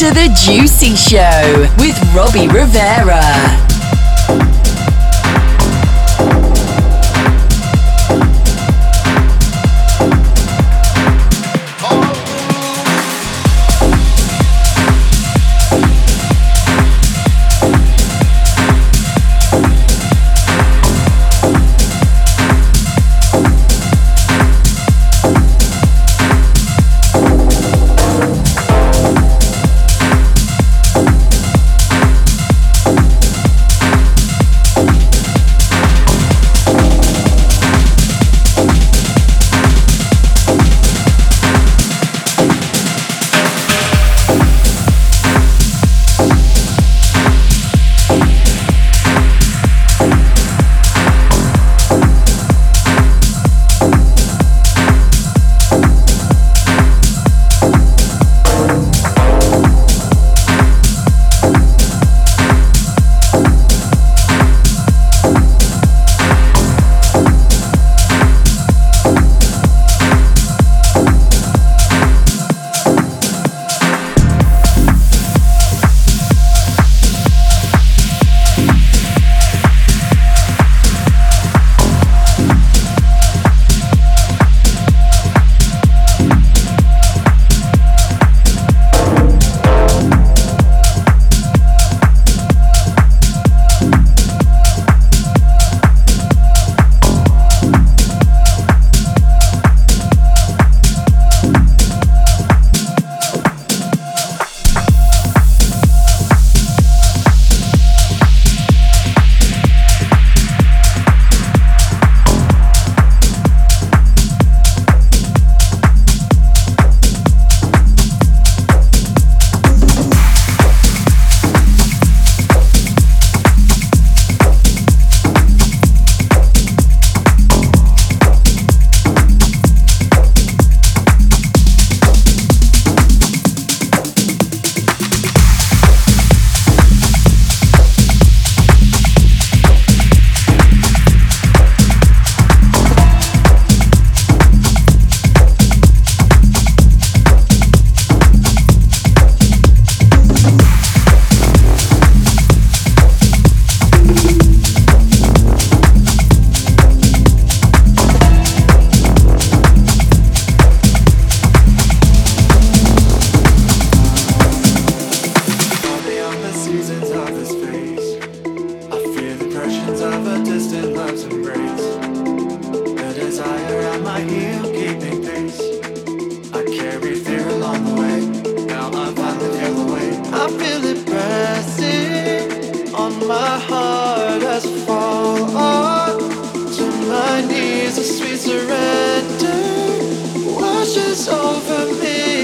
To the Juicy Show with Robbie Rivera. And I feel it everywhere.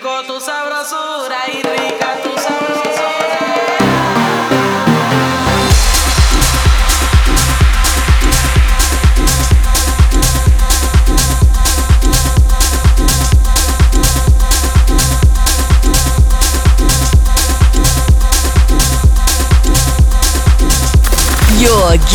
rico tu sabrosura y rica tu sabrosura. You're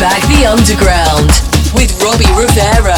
Back the Underground with Robbie Rivera.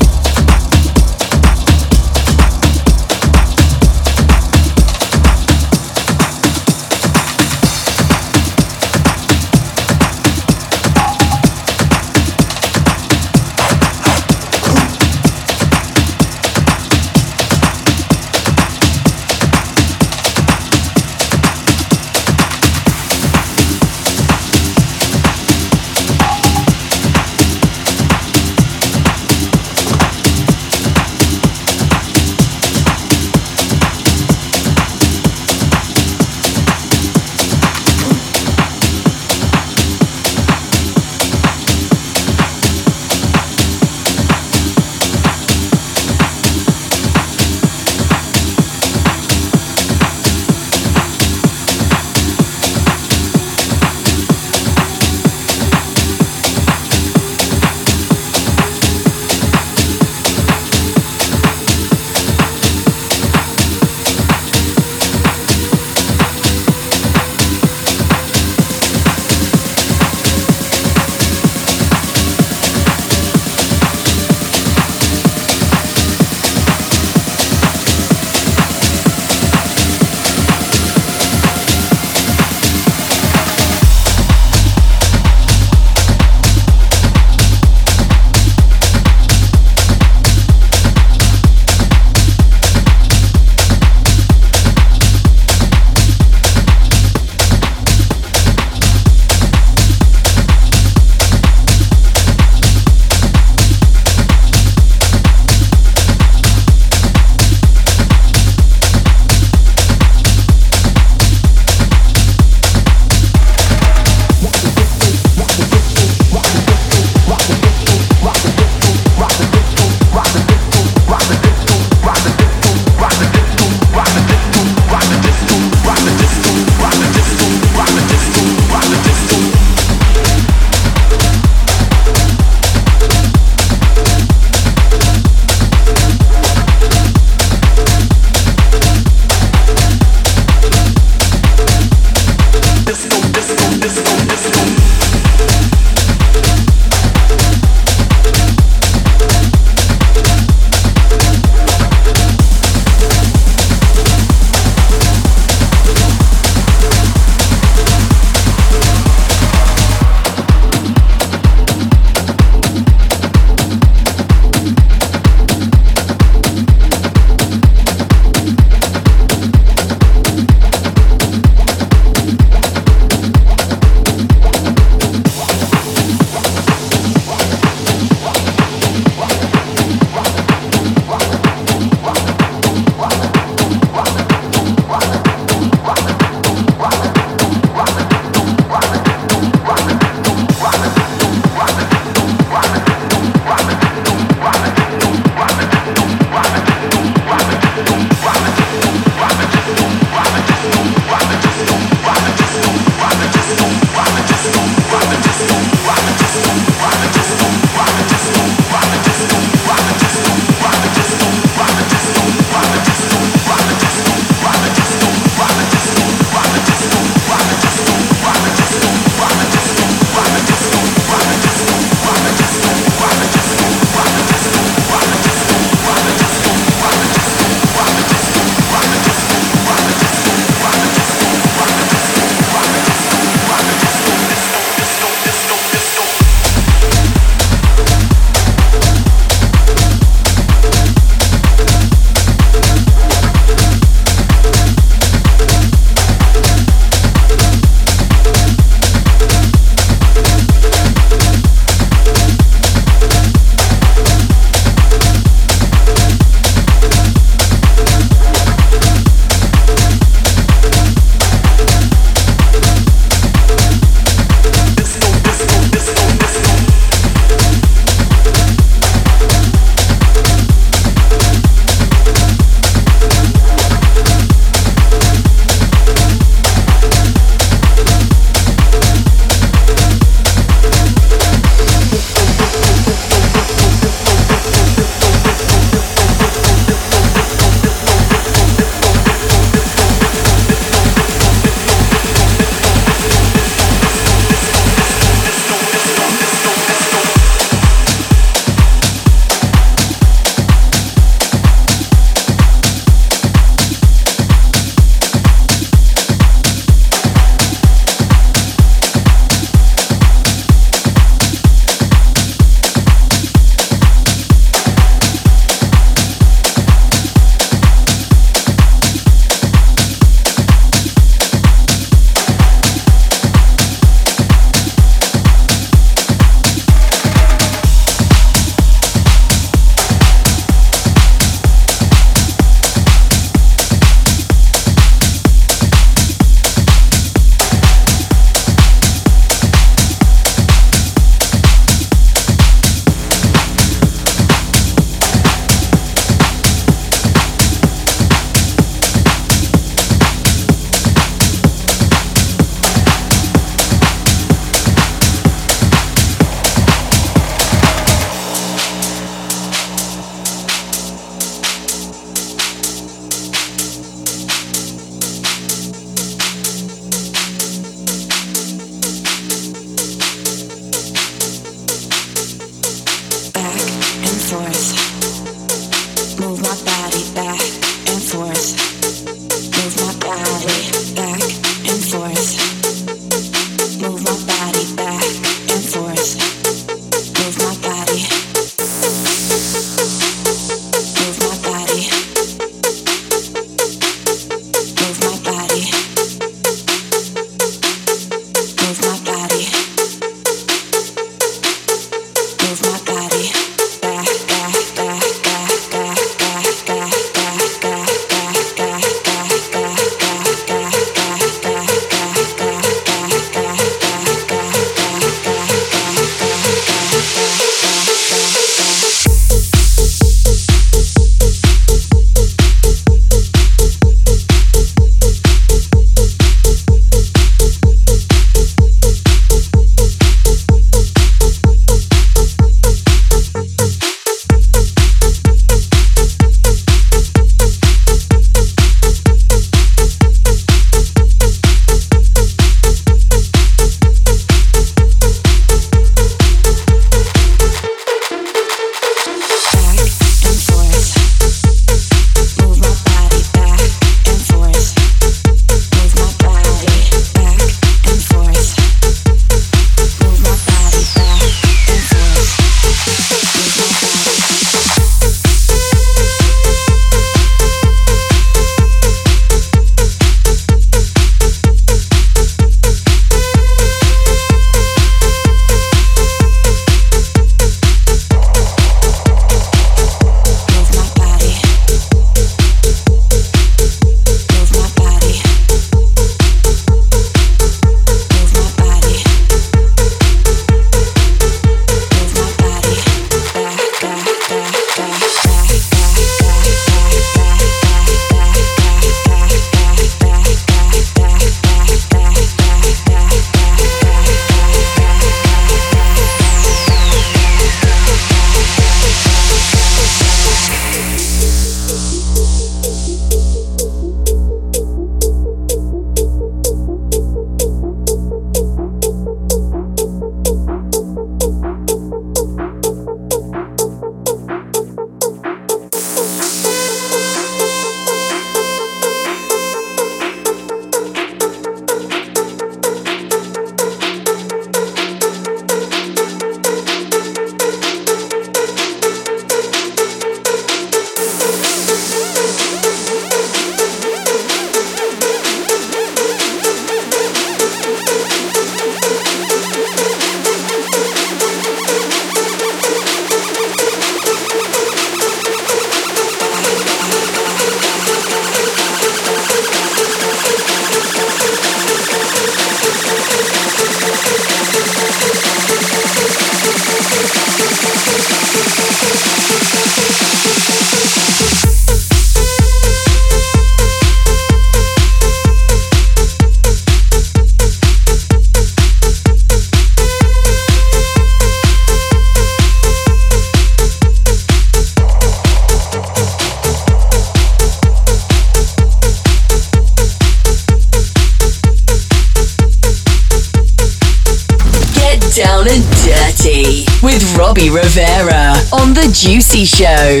with Robbie Rivera on The Juicy Show.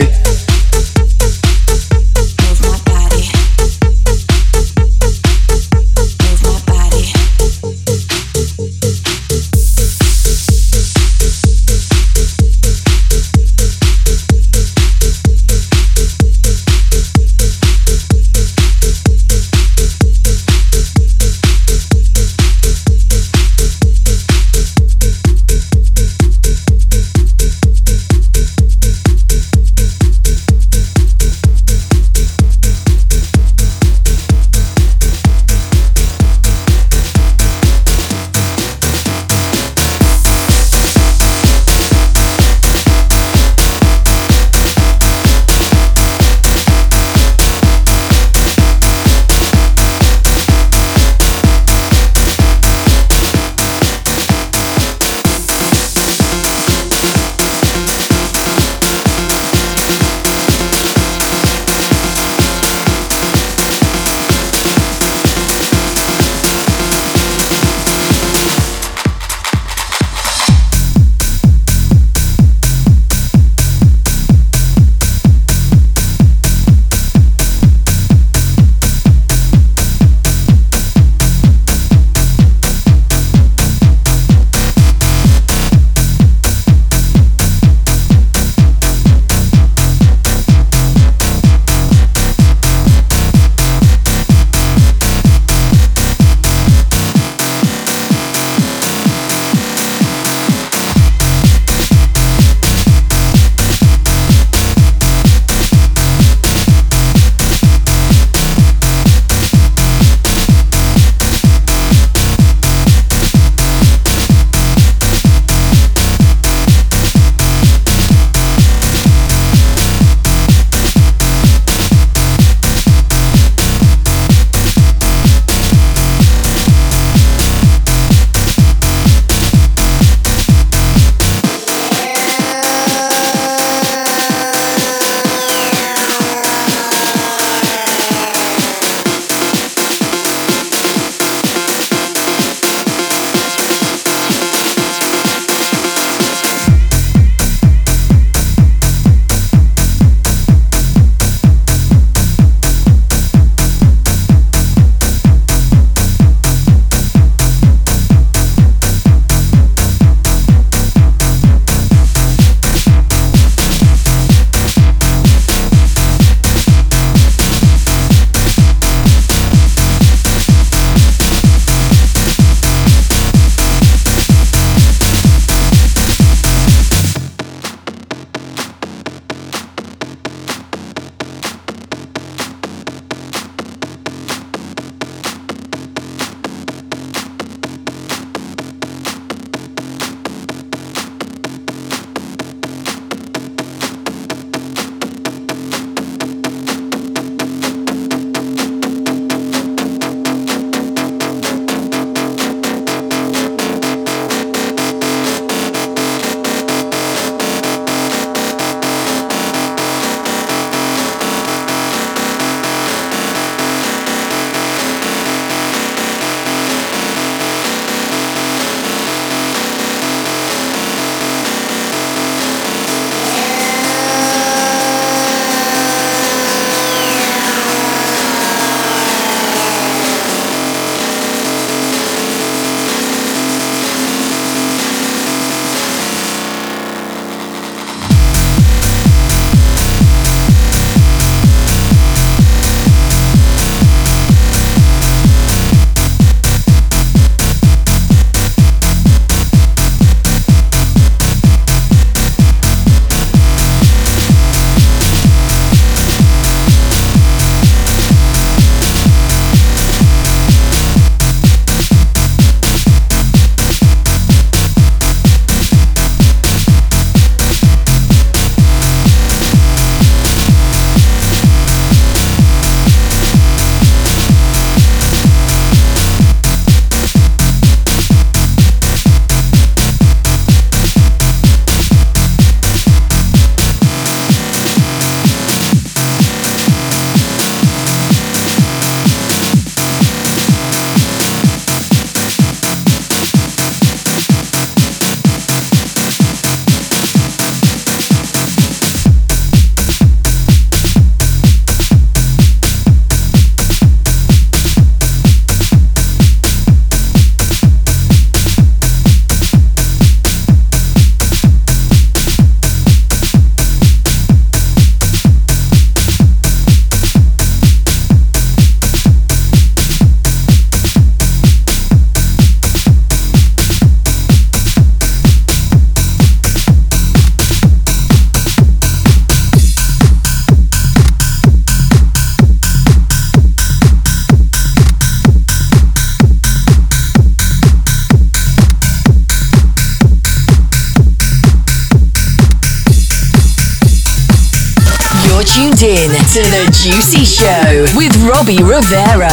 to The Juicy Show with Robbie Rivera.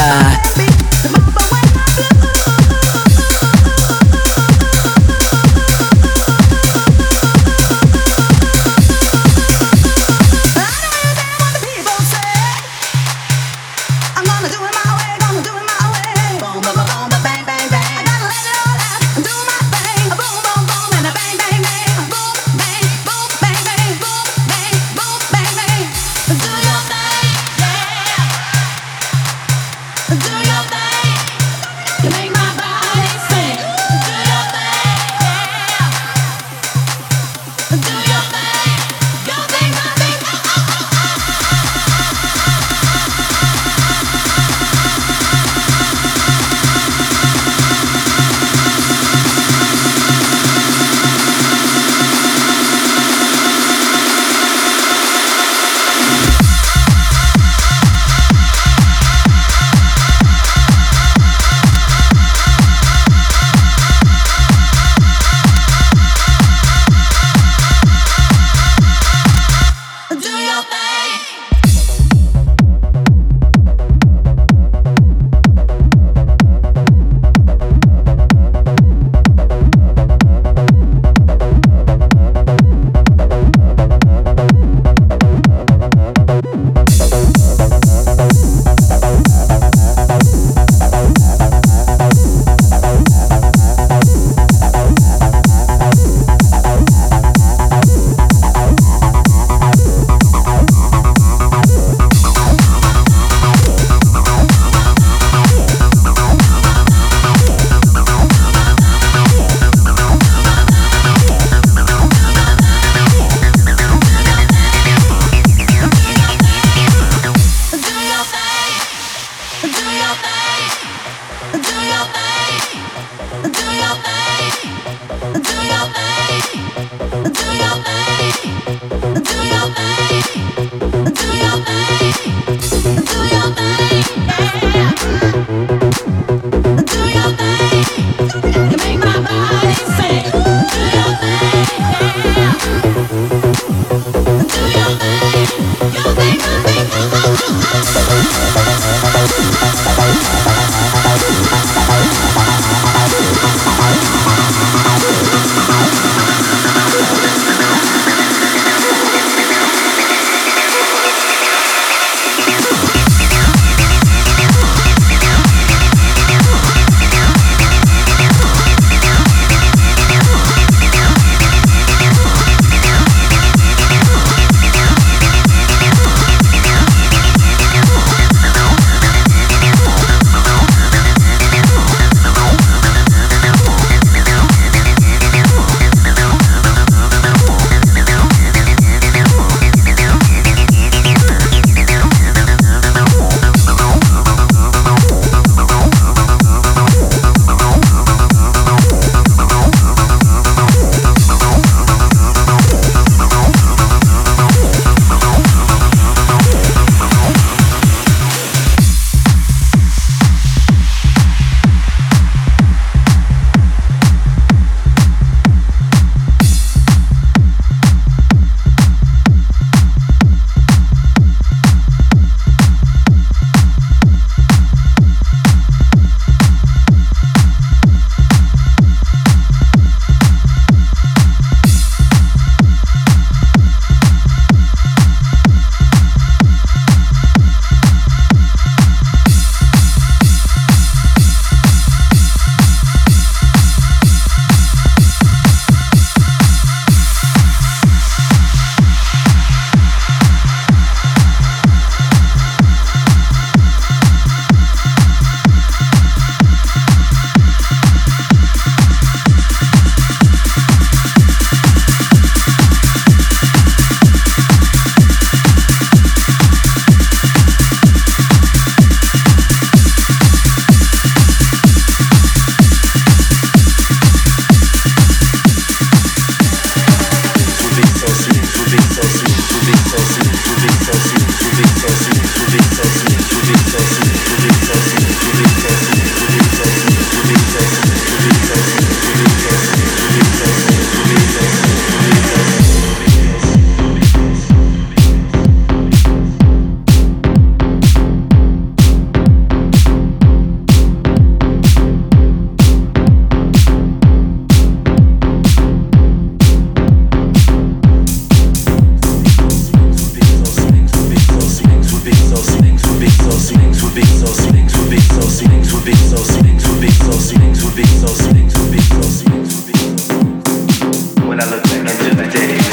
When I look back into the days,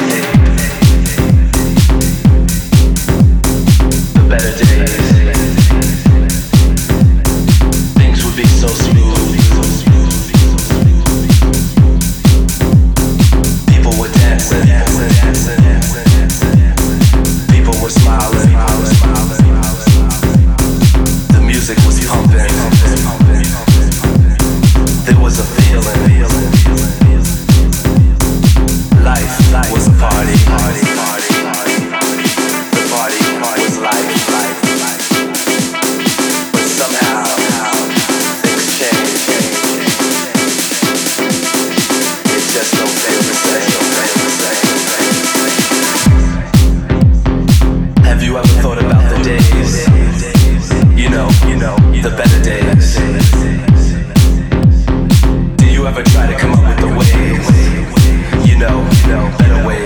the better days, things would be so smooth. People were dancing, people were smiling. Music was pumping, there was a feeling, life was a party. The party was life, but somehow things changed, it just don't feel the same. Have you ever thought about the days? You know, the better days. Do you ever try to come up with the ways? You know, better ways.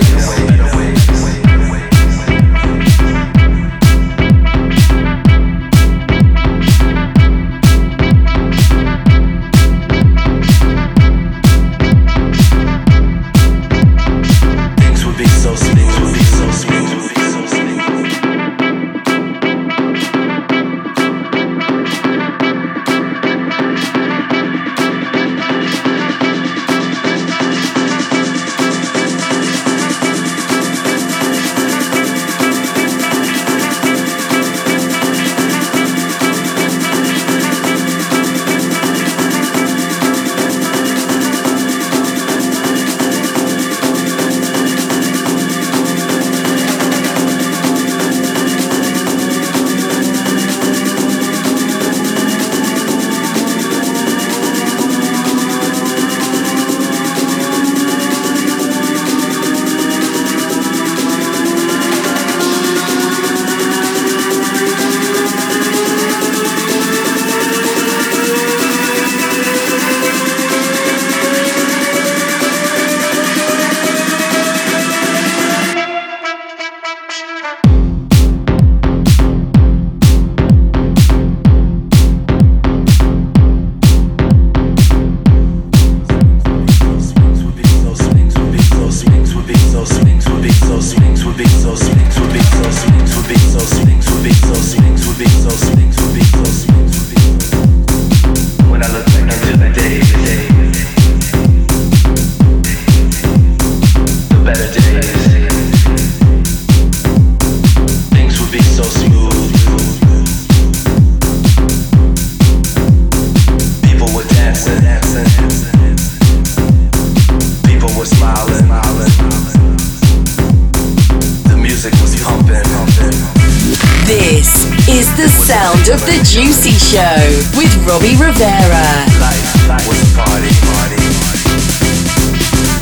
Juicy Show with Robbie Rivera. Life was a party.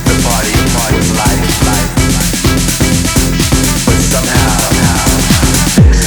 The party was life. But somehow things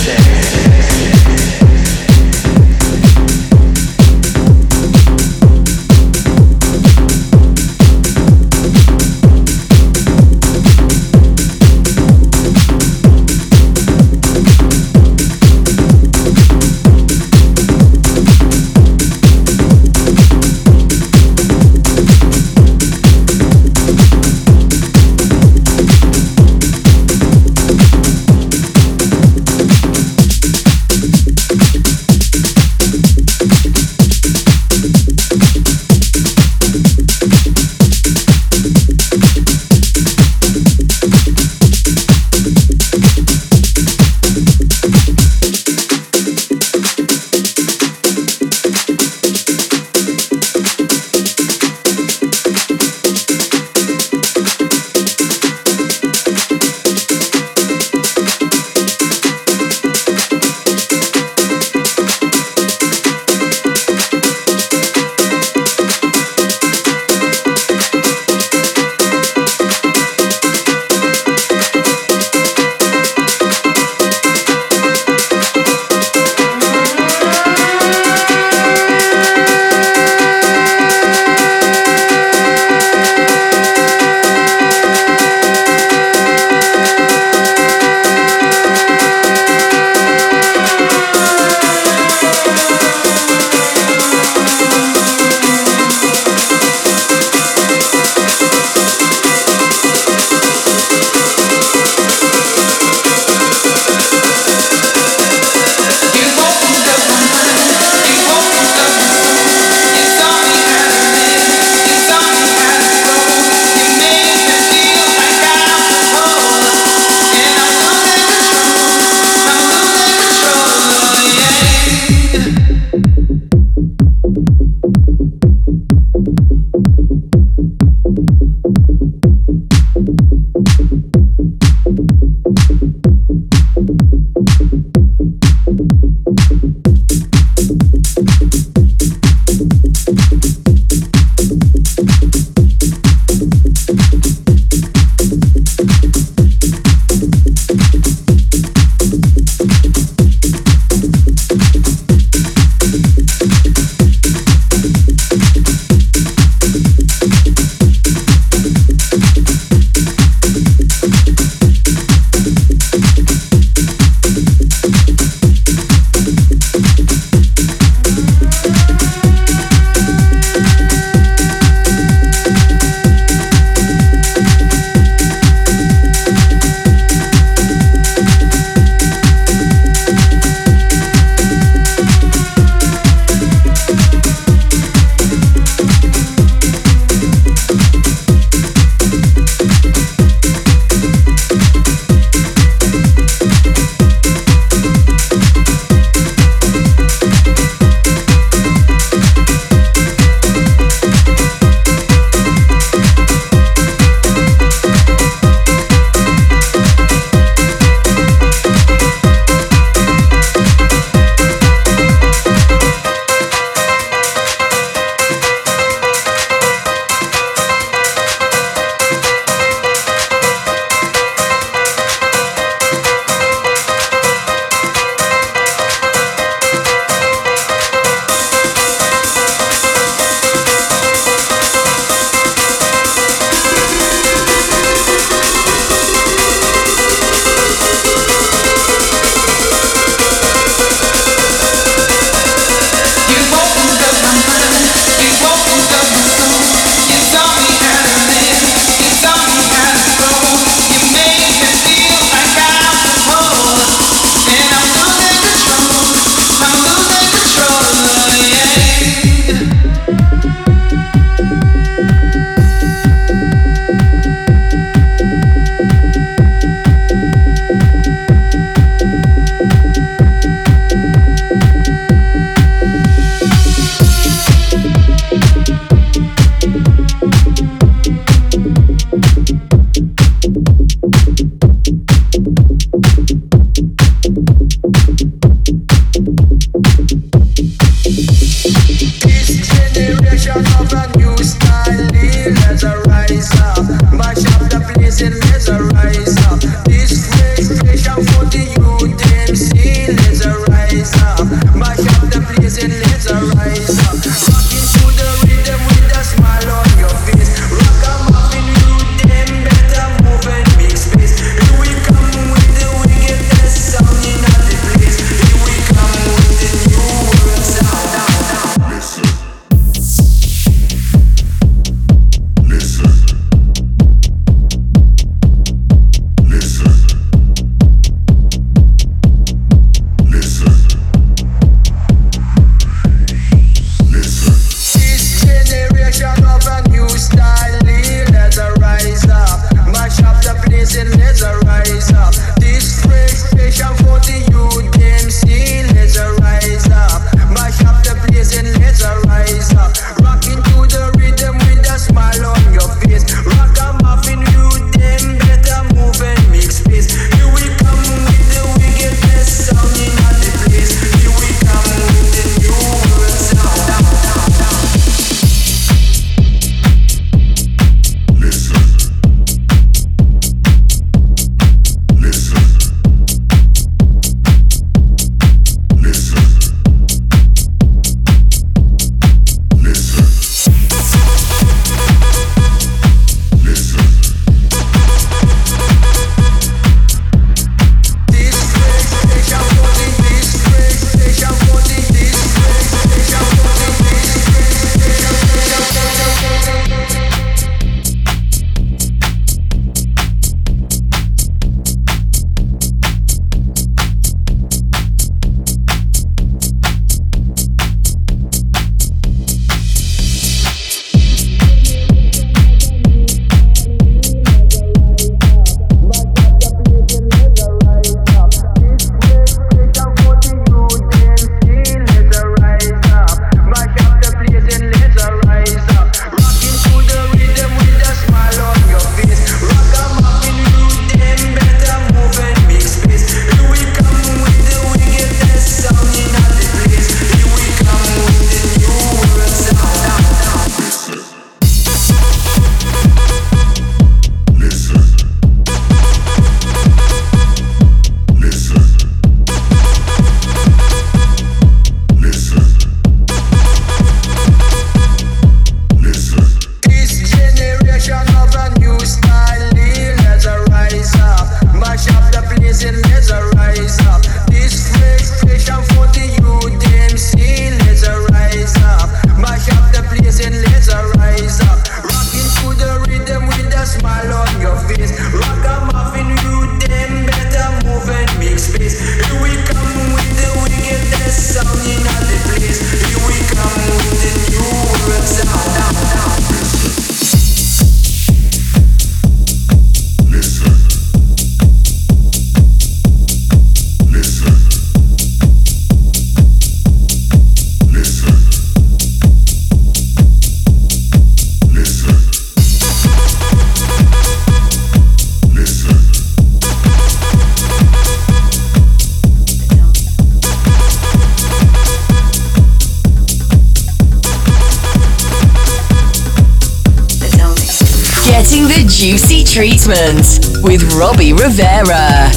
Juicy Treatment with Robbie Rivera.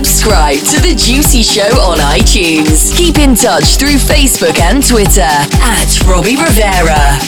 Subscribe to The Juicy Show on iTunes. Keep in touch through Facebook and Twitter at Robbie Rivera.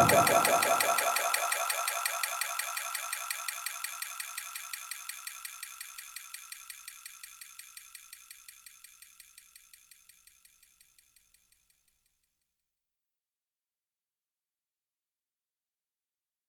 Africa.